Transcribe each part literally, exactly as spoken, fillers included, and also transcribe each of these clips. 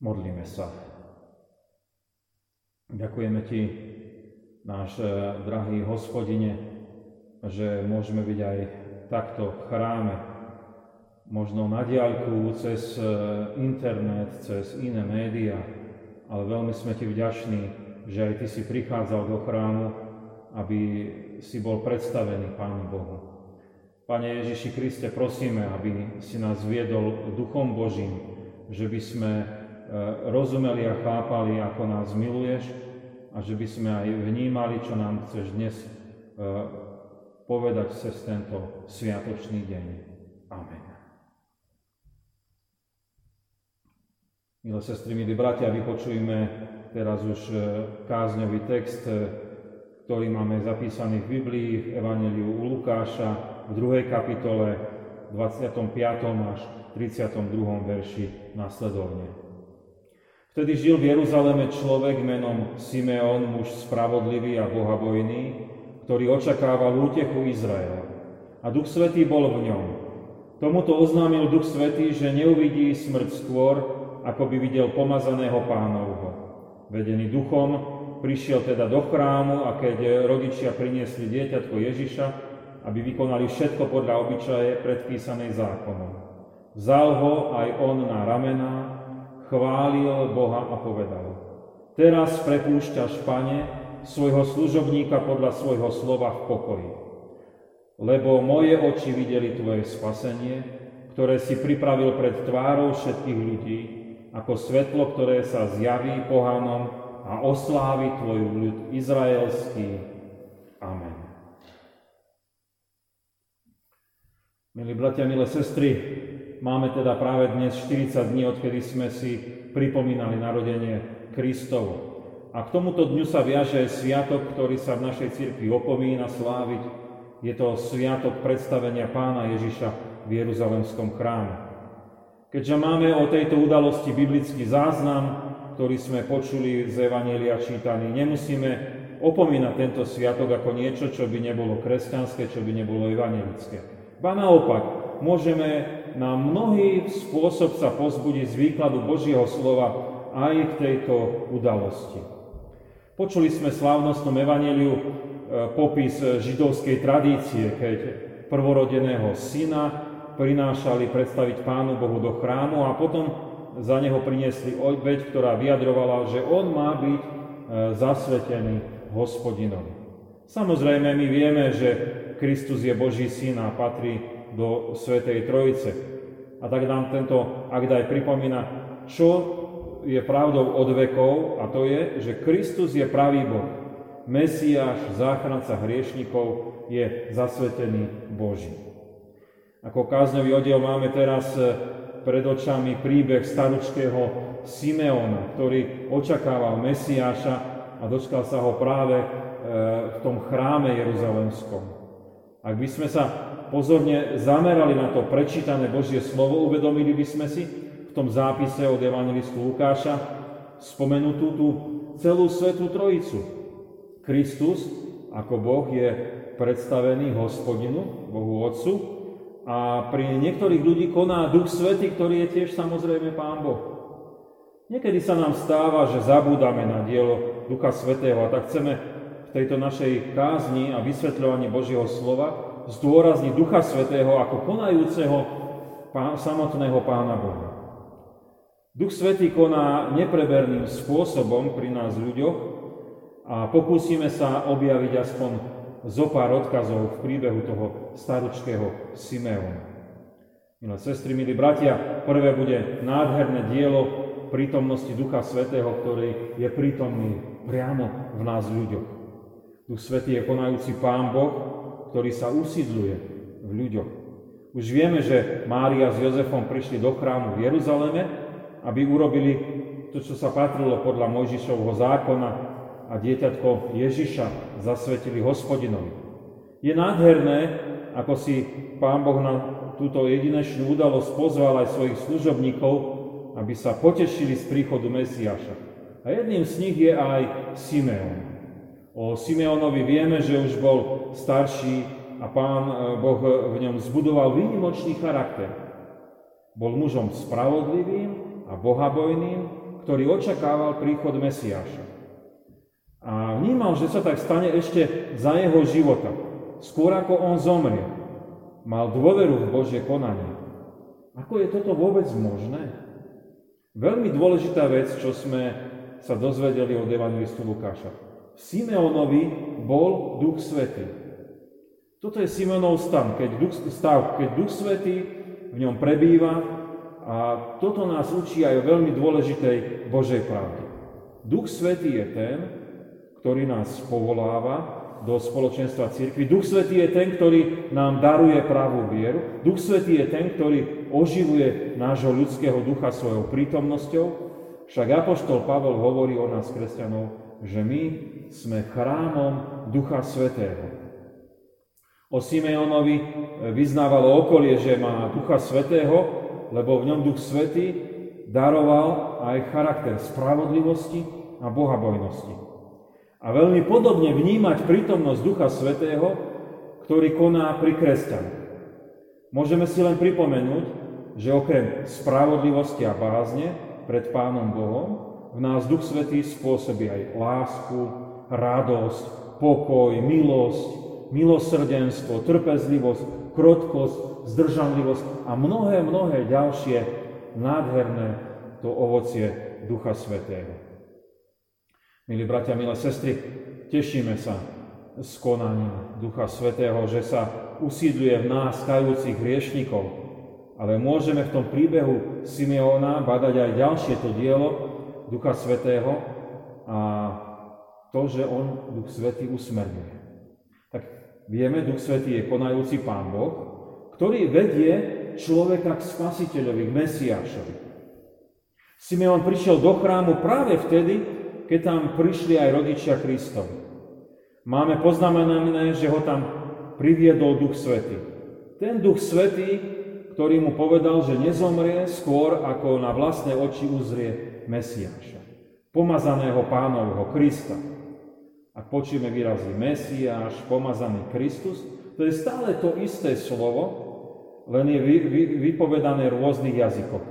Modlíme sa. Ďakujeme Ti, náš drahý Hospodine, že môžeme byť aj takto v chráme, možno na diaľku, cez internet, cez iné médiá, ale veľmi sme Ti vďační, že aj Ty si prichádzal do chrámu, aby si bol predstavený Pánu Bohu. Pane Ježiši Kriste, prosíme, aby si nás viedol Duchom Božím, že by sme rozumeli a chápali, ako nás miluješ a že by sme aj vnímali, čo nám chceš dnes povedať cez tento sviatočný deň. Amen. Milé sestry, milí bratia, vypočujme teraz už kázňový text, ktorý máme zapísaný v Biblii, v Evanjeliu u Lukáša, v druhej kapitole, dvadsiatom piatom až tridsiatom druhom verši nasledovne. Vtedy žil v Jeruzaleme človek menom Simeon, muž spravodlivý a bohabojný, ktorý očakával útechu Izraela. A Duch Svätý bol v ňom. Tomuto oznámil Duch Svätý, že neuvidí smrť skôr, ako by videl pomazaného Pánovho. Vedený Duchom prišiel teda do chrámu a keď rodičia priniesli dieťatko Ježiša, aby vykonali všetko podľa obyčaje predpísanej zákonom. Vzal ho aj on na ramená, chválil Boha a povedal: Teraz prepúšťaš, Pane, svojho služobníka podľa svojho slova v pokoji. Lebo moje oči videli tvoje spasenie, ktoré si pripravil pred tvárou všetkých ľudí, ako svetlo, ktoré sa zjaví pohanom a oslávi tvoju ľud izraelský. Amen. Milí bratia, milé sestry, máme teda práve dnes štyridsať dní, odkedy sme si pripomínali narodenie Kristovo. A k tomuto dňu sa viaže sviatok, ktorý sa v našej cirkvi opomína sláviť. Je to sviatok predstavenia Pána Ježiša v Jeruzalemskom chráme. Keďže máme o tejto udalosti biblický záznam, ktorý sme počuli z Evanjelia čítaný, nemusíme opomínať tento sviatok ako niečo, čo by nebolo kresťanské, čo by nebolo evanjelické. Ba naopak, môžeme na mnohý spôsob sa pozbudiť z výkladu Božieho slova aj k tejto udalosti. Počuli sme v slávnostnom evanjeliu popis židovskej tradície, keď prvorodeného syna prinášali predstaviť Pánu Bohu do chrámu a potom za neho priniesli obeť, ktorá vyjadrovala, že on má byť zasvetený Hospodinovi. Samozrejme, my vieme, že Kristus je Boží syn a patrí do Svätej Trojice. A tak nám tento agdaj pripomína, čo je pravdou od vekov, a to je, že Kristus je pravý Boh. Mesiáš, záchranca hriešnikov, je zasvetený Boží. Ako kázňový oddiel máme teraz pred očami príbeh staručkého Simeona, ktorý očakával Mesiáša a dočkal sa ho práve v tom chráme jeruzalemskom. Ak by sme sa pozorne zamerali na to prečítané Božie slovo, uvedomili by sme si v tom zápise od evangelistu Lukáša spomenutú tú celú Svätú Trojicu. Kristus ako Boh je predstavený Hospodinu, Bohu Otcu, a pri niektorých ľudí koná Duch Svätý, ktorý je tiež samozrejme Pán Boh. Niekedy sa nám stáva, že zabúdame na dielo Ducha Svätého, a tak chceme v tejto našej kázni a vysvetľovaní Božieho slova zdôrazniť Ducha Svätého ako konajúceho pán, samotného Pána Boha. Duch Svätý koná nepreberným spôsobom pri nás ľuďoch a pokúsime sa objaviť aspoň zopár odkazov v príbehu toho staručkého Simeona. Milé sestry, milí bratia, prvé bude nádherné dielo prítomnosti Ducha Svätého, ktorý je prítomný priamo v nás ľuďoch. Duch Svätý je konajúci Pán Boh, ktorý sa usídľuje v ľuďoch. Už vieme, že Mária s Jozefom prišli do chrámu v Jeruzaleme, aby urobili to, čo sa patrilo podľa Mojžišovho zákona, a dieťatko Ježiša zasvetili Hospodinovi. Je nádherné, ako si Pán Boh na túto jedinečnú udalosť pozval aj svojich služobníkov, aby sa potešili z príchodu Mesiáša. A jedným z nich je aj Simeon. O Simeonovi vieme, že už bol starší a Pán Boh v ňom zbudoval výnimočný charakter. Bol mužom spravodlivým a bohabojným, ktorý očakával príchod Mesiáša. A vnímal, že sa tak stane ešte za jeho života, skôr ako on zomrie. Mal dôveru v Božie konanie. Ako je toto vôbec možné? Veľmi dôležitá vec, čo sme sa dozvedeli od evangelistu Lukáša. V Simeonovi bol Duch Svätý. Toto je Simeonov stav, keď Duch, stav, keď Duch Svätý v ňom prebýva, a toto nás učí aj o veľmi dôležitej Božej pravde. Duch Svätý je ten, ktorý nás povoláva do spoločenstva cirkvi. Duch Svätý je ten, ktorý nám daruje pravú vieru. Duch Svätý je ten, ktorý oživuje nášho ľudského ducha svojou prítomnosťou. Však apoštol Pavel hovorí o nás, kresťanov, že my sme chrámom Ducha Svätého. O Simeonovi vyznávalo okolie, že má Ducha Svätého, lebo v ňom Duch Svätý daroval aj charakter spravodlivosti a bohabojnosti. A veľmi podobne vnímať prítomnosť Ducha Svätého, ktorý koná pri kresťanoch. Môžeme si len pripomenúť, že okrem spravodlivosti a bázne pred Pánom Bohom v nás Duch Svätý spôsobí aj lásku, radosť, pokoj, milosť, milosrdenstvo, trpezlivosť, krotkosť, zdržanlivosť a mnohé, mnohé ďalšie nádherné to ovocie Ducha Svätého. Milí bratia, milé sestry, tešíme sa z konania Ducha Svätého, že sa usídľuje v nás kajúcich hriešnikov. Ale môžeme v tom príbehu Simeona badať aj ďalšie to dielo Ducha Svätého a to, že on Duch Svätý usmerňuje. Tak vieme, Duch Svätý je konajúci Pán Boh, ktorý vedie človeka k Spasiteľovi, k Mesiášovi. Simeon prišiel do chrámu práve vtedy, keď tam prišli aj rodičia Kristovi. Máme poznamenané, že ho tam priviedol Duch Svätý. Ten Duch Svätý, ktorý mu povedal, že nezomrie skôr, ako na vlastné oči uzrie Mesiáša, pomazaného Pánovho Krista. Ak počujeme výrazy Mesiáš, pomazaný Kristus, to je stále to isté slovo, len je vy, vy, vypovedané v rôznych jazykoch.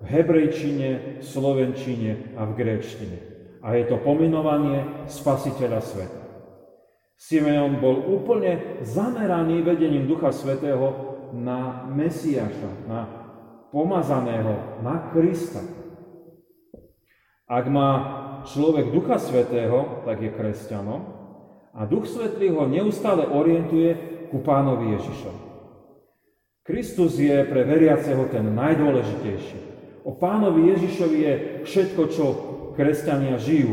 V hebrejčine, v slovenčine a v gréčtine. A je to pomenovanie Spasiteľa sveta. Simeon bol úplne zameraný vedením Ducha Svätého na Mesiáša, na pomazaného, na Krista. Ak má človek Ducha Svätého, tak je kresťanom a Duch Svätý ho neustále orientuje ku Pánovi Ježišovi. Kristus je pre veriaceho ten najdôležitejší. O Pánovi Ježišovi je všetko, čo kresťania žijú.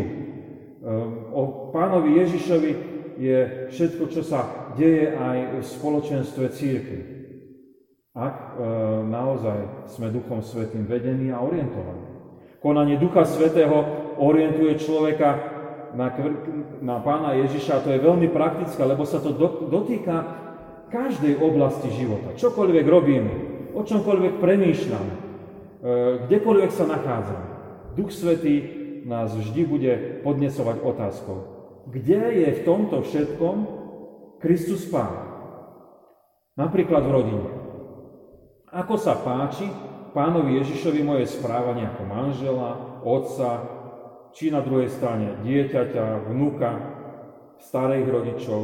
O Pánovi Ježišovi je všetko, čo sa deje aj v spoločenstve cirkvi. Ak e, naozaj sme Duchom Svätým vedení a orientovaní. Konanie Ducha Svätého orientuje človeka na, na Pána Ježiša, to je veľmi praktické, lebo sa to do, dotýka každej oblasti života. Čokoľvek robíme, o čomkoľvek premýšľame, e, kdekoľvek sa nachádzame. Duch Svätý nás vždy bude podnesovať otázkou. Kde je v tomto všetkom Kristus Pán? Napríklad v rodine. Ako sa páči Pánovi Ježišovi moje správanie ako manžela, otca, či na druhej strane dieťaťa, vnuka, starých rodičov.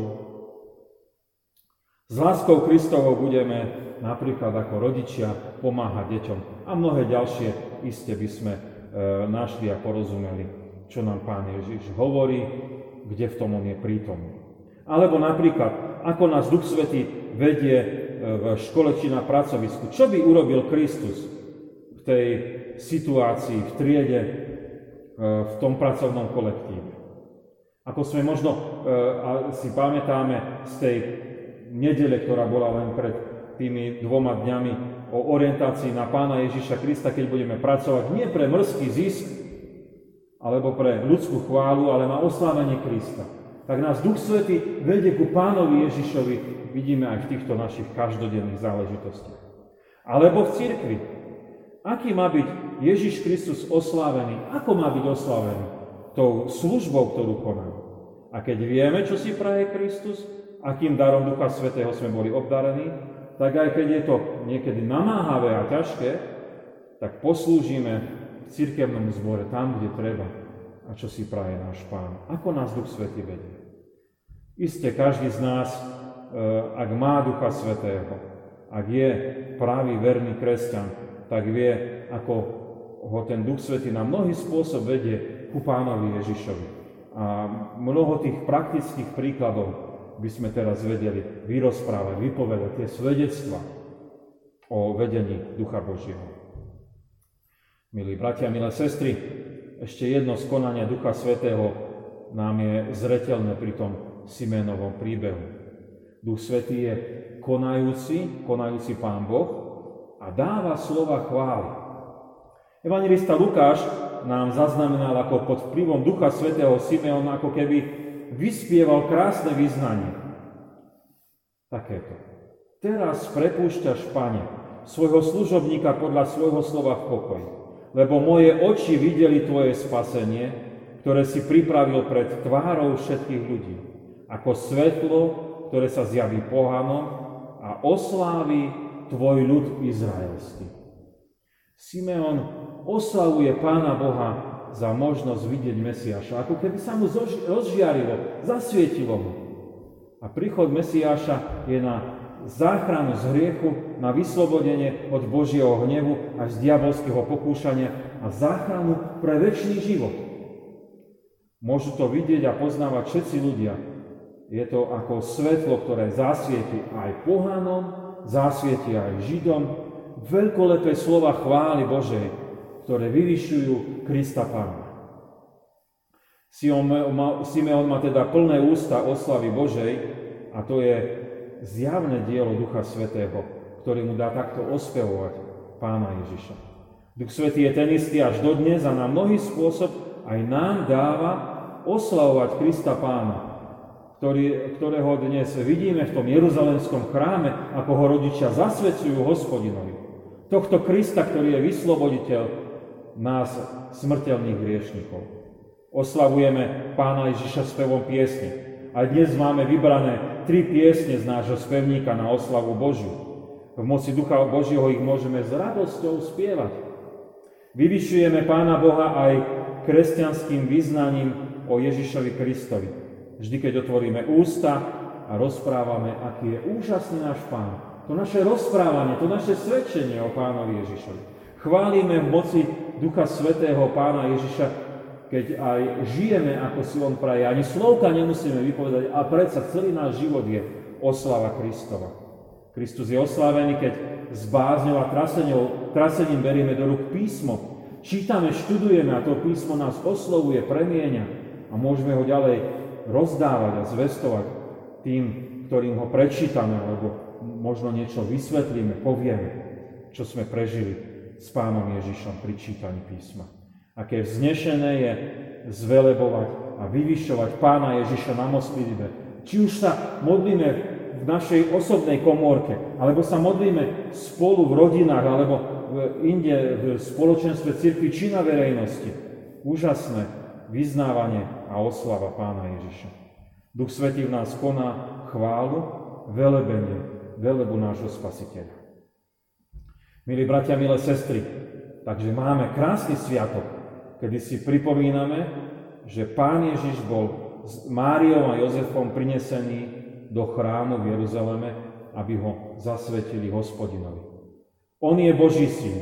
S láskou Kristovou budeme napríklad ako rodičia pomáhať deťom. A mnohé ďalšie iste by sme e, našli a porozumeli, čo nám Pán Ježiš hovorí, kde v tom on je prítomný. Alebo napríklad, ako nás Duch Svätý vedie v škole či na pracovisku. Čo by urobil Kristus v tej situácii, v triede, v tom pracovnom kolektíve? Ako sme možno si pamätáme z tej nedele, ktorá bola len pred tými dvoma dňami o orientácii na Pána Ježiša Krista, keď budeme pracovať nie pre mrzký zisk, alebo pre ľudskú chválu, ale na oslávenie Krista. Tak nás Duch Svätý vedie ku Pánovi Ježišovi, vidíme aj v týchto našich každodenných záležitostiach. Alebo v cirkvi. Aký má byť Ježiš Kristus oslávený? Ako má byť oslávený? Tou službou, ktorú koná. A keď vieme, čo si praje Kristus, akým darom Ducha Svätého sme boli obdarení, tak aj keď je to niekedy namáhavé a ťažké, tak poslúžime v cirkevnom zbore, tam, kde treba a čo si praje náš Pán. Ako nás Duch Svätý vedie? Iste každý z nás, ak má Ducha Svätého, ak je pravý, verný kresťan, tak vie, ako ho ten Duch Svätý na mnohý spôsob vedie ku Pánovi Ježišovi. A mnoho tých praktických príkladov by sme teraz vedeli vyrozprávať, vypovedať tie svedectvá o vedení Ducha Božieho. Milí bratia, milé sestry, ešte jedno z konania Ducha Svätého nám je zreteľné pri tom Simeonovom príbehu. Duch Svätý je konajúci, konajúci Pán Boh a dáva slova chvály. Evanjelista Lukáš nám zaznamenal, ako pod vplyvom Ducha Svätého Simeon ako keby vyspieval krásne vyznanie. Takéto. Teraz prepúšťaš, Pane, svojho služobníka podľa svojho slova v pokoji. Lebo moje oči videli tvoje spasenie, ktoré si pripravil pred tvárou všetkých ľudí, ako svetlo, ktoré sa zjaví pohanom a oslávi tvoj ľud izraelský. Simeon oslavuje Pána Boha za možnosť vidieť Mesiáša, ako keby sa mu rozžiarilo, zasvietilo mu. A príchod Mesiáša je na záchranu z hriechu, na vyslobodenie od Božieho hnevu až z diabolského pokúšania a záchranu pre večný život. Môžu to vidieť a poznávať všetci ľudia. Je to ako svetlo, ktoré zasvieti aj pohanom, zasvieti aj Židom. Veľkolepé slova chvály Božej, ktoré vyvyšujú Krista Pána. Simeon má teda plné ústa oslavy Božej a to je zjavné dielo Ducha Svätého, ktorý mu dá takto ospevovať Pána Ježiša. Duch Svätý je ten istý až dodnes a na mnohý spôsob aj nám dáva oslavovať Krista Pána, ktorý, ktorého dnes vidíme v tom Jeruzalemskom chráme, ako ho rodičia zasväcujú Hospodinovi. Tohto Krista, ktorý je vysloboditeľ nás, smrteľných hriešnikov. Oslavujeme Pána Ježiša spevom piesne. A dnes máme vybrané tri piesne z nášho spevníka na oslavu Božiu. V moci Ducha Božieho ich môžeme s radosťou spievať. Vyvyšujeme Pána Boha aj kresťanským vyznaním o Ježišovi Kristovi. Vždy, keď otvoríme ústa a rozprávame, aký je úžasný náš Pán. To naše rozprávanie, to naše svedčenie o Pánovi Ježišovi. Chválime v moci Ducha Svätého Pána Ježiša, keď aj žijeme, ako si on praje, ani slovka nemusíme vypovedať, a predsa celý náš život je oslava Kristova. Kristus je oslávený, keď s bázňou a trasením berieme do rúk písmo, čítame, študujeme a to písmo nás oslovuje, premieňa a môžeme ho ďalej rozdávať a zvestovať tým, ktorým ho prečítame, alebo možno niečo vysvetlíme, povieme, čo sme prežili s Pánom Ježišom pri čítaní písma. Aké vznešené je zvelebovať a vyvyšovať Pána Ježiša na modlitbe. Či už sa modlíme v našej osobnej komórke, alebo sa modlíme spolu v rodinách, alebo inde v spoločenstve cirkvi či na verejnosti. Úžasné vyznávanie a oslava Pána Ježiša. Duch Svätý v nás koná chválu, velebenie, velebu nášho Spasiteľa. Milí bratia, milé sestry, takže máme krásny sviatok, kedy si pripomíname, že Pán Ježiš bol s Máriou a Jozefom prinesený do chrámu v Jeruzaleme, aby ho zasvetili Hospodinovi. On je Boží syn,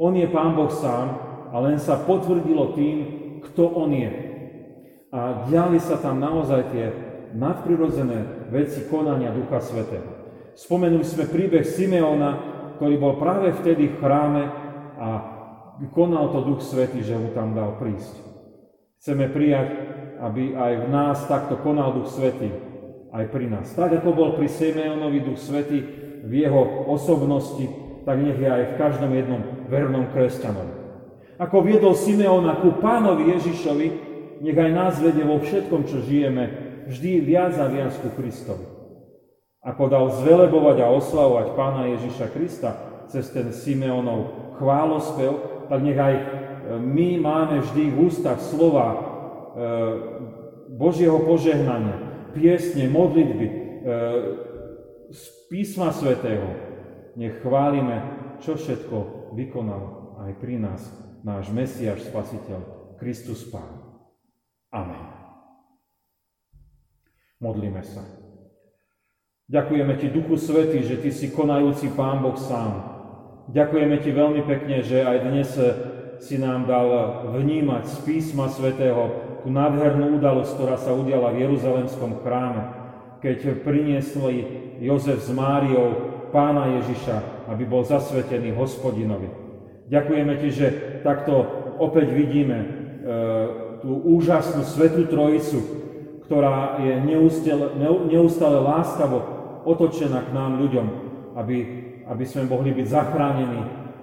on je Pán Boh sám a len sa potvrdilo tým, kto on je. A diali sa tam naozaj tie nadprirodzené veci konania Ducha Svätého. Spomenuli sme príbeh Simeona, ktorý bol práve vtedy v chráme a konal to Duch Svätý, že mu tam dal prísť. Chceme prijať, aby aj v nás takto konal Duch Svätý, aj pri nás. Tak ako bol pri Simeonovi Duch Svätý v jeho osobnosti, tak nech je aj v každom jednom vernom kresťanovi. Ako viedol Simeona ku Pánovi Ježišovi, nech aj nás vedie vo všetkom, čo žijeme, vždy viac a viac ku Kristovi. Ako dal zvelebovať a oslavovať Pána Ježiša Krista cez ten Simeonov chválospev, tak nech aj my máme vždy v ústach slova e, Božieho požehnania, piesne, modlitby, e, z písma svätého. Nech chválime, čo všetko vykonal aj pri nás náš Mesiáš, Spasiteľ, Kristus Pán. Amen. Modlíme sa. Ďakujeme Ti, Duchu Svätý, že Ty si konajúci Pán Boh sám. Ďakujeme Ti veľmi pekne, že aj dnes si nám dal vnímať z písma svätého tú nádhernú udalosť, ktorá sa udiala v Jeruzalemskom chráme, keď priniesli Jozef s Máriou Pána Ježiša, aby bol zasvetený Hospodinovi. Ďakujeme Ti, že takto opäť vidíme e, tú úžasnú Svätú Trojicu, ktorá je neustále, neustále láskavo otočená k nám ľuďom, aby, aby sme mohli byť zachránení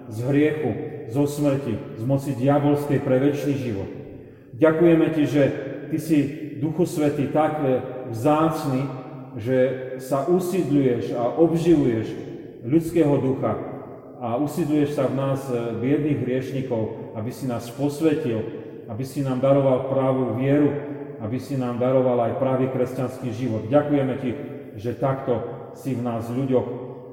z hriechu, zo smrti, z moci diabolskej pre večný život. Ďakujeme Ti, že Ty si, Duchu Svätý, tak vzácny, že sa usídľuješ a obživuješ ľudského ducha a usídľuješ sa v nás, biedných hriešnikov, aby si nás posvetil, aby si nám daroval pravú vieru, aby si nám daroval aj pravý kresťanský život. Ďakujeme Ti, že takto si v nás ľuďoch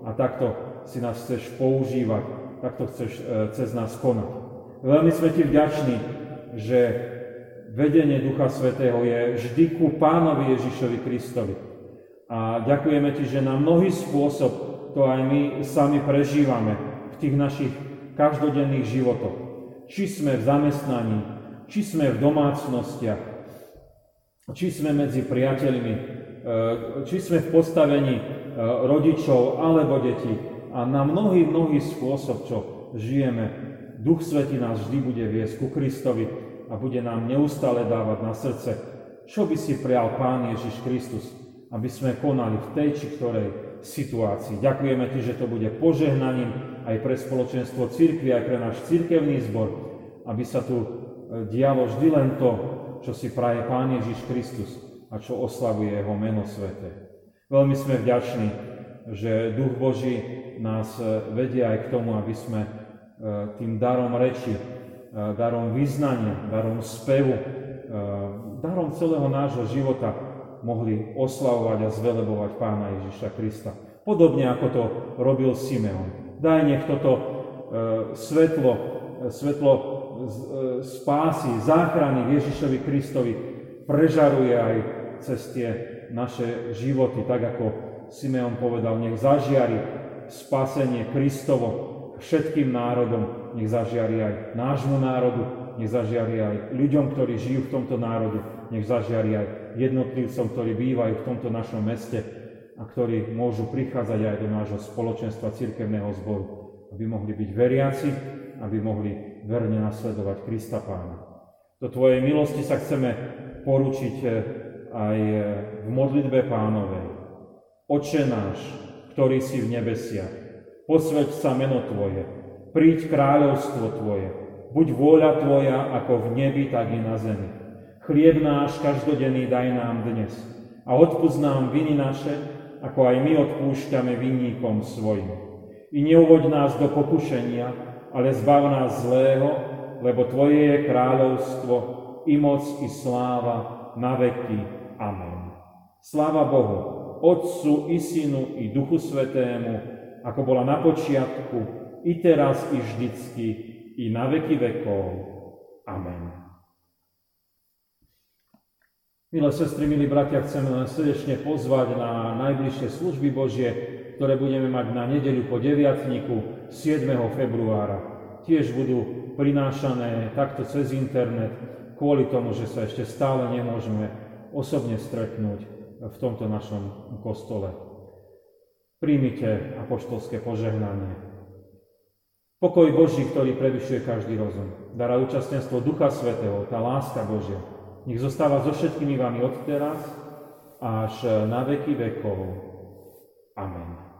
a takto si nás chceš používať, takto chceš cez nás konať. Veľmi sme Ti vďační, že vedenie Ducha Svätého je vždy ku Pánovi Ježišovi Kristovi. A ďakujeme Ti, že na mnohý spôsob to aj my sami prežívame v tých našich každodenných životoch. Či sme v zamestnaní, či sme v domácnostiach, či sme medzi priateľmi, či sme v postavení rodičov alebo detí. A na mnohý, mnohý spôsob, čo žijeme, Duch Svätý nás vždy bude viesť ku Kristovi a bude nám neustále dávať na srdce, čo by si prial Pán Ježiš Kristus, aby sme konali v tej či ktorej situácii. Ďakujeme Ti, že to bude požehnaním aj pre spoločenstvo cirkvi, aj pre náš cirkevný zbor, aby sa tu dialo vždy len to, čo si praje Pán Ježiš Kristus a čo oslavuje Jeho meno sväté. Veľmi sme vďační, že Duch Boží nás vedie aj k tomu, aby sme tým darom reči, darom vyznania, darom spevu, darom celého nášho života mohli oslavovať a zvelebovať Pána Ježiša Krista. Podobne ako to robil Simeon. Daj nech toto svetlo, svetlo spásy, záchrany Ježišovi Kristovi prežaruje aj cez tie naše životy. Tak ako Simeon povedal, nech zažiari spasenie Kristovo všetkým národom, nech zažiari aj nášmu národu, nech zažiari aj ľuďom, ktorí žijú v tomto národe, nech zažiari aj jednotlivcom, ktorí bývajú v tomto našom meste a ktorí môžu prichádzať aj do nášho spoločenstva cirkevného zboru, aby mohli byť veriaci, aby mohli verne nasledovať Krista Pána. Do Tvojej milosti sa chceme poručiť aj v modlitbe Pánovej. Otče náš, ktorý si v nebesiach, posväť sa meno Tvoje, príď kráľovstvo Tvoje, buď vôľa Tvoja ako v nebi, tak i na zemi. Chlieb náš každodenný daj nám dnes a odpusť nám viny naše, ako aj my odpúšťame vinníkom svojim. I neuvoď nás do pokušenia, ale zbav nás zlého, lebo Tvoje je kráľovstvo, i moc, i sláva, na veky. Amen. Sláva Bohu, Otcu, i Synu, i Duchu Svätému, ako bola na počiatku, i teraz, i vždycky, i na veky vekov. Amen. Milé sestry, milí bratia, chcem srdečne pozvať na najbližšie služby Božie, ktoré budeme mať na nedeľu po deviatniku siedmeho februára. Tiež budú prinášané takto cez internet, kvôli tomu, že sa ešte stále nemôžeme osobne stretnúť v tomto našom kostole. Príjmite apoštolské požehnanie. Pokoj Boží, ktorý prevyšuje každý rozum, dará účastnenstvo Ducha Svätého, tá láska Božia, nech zostáva so všetkými vami od teraz až na veky vekov. Amen.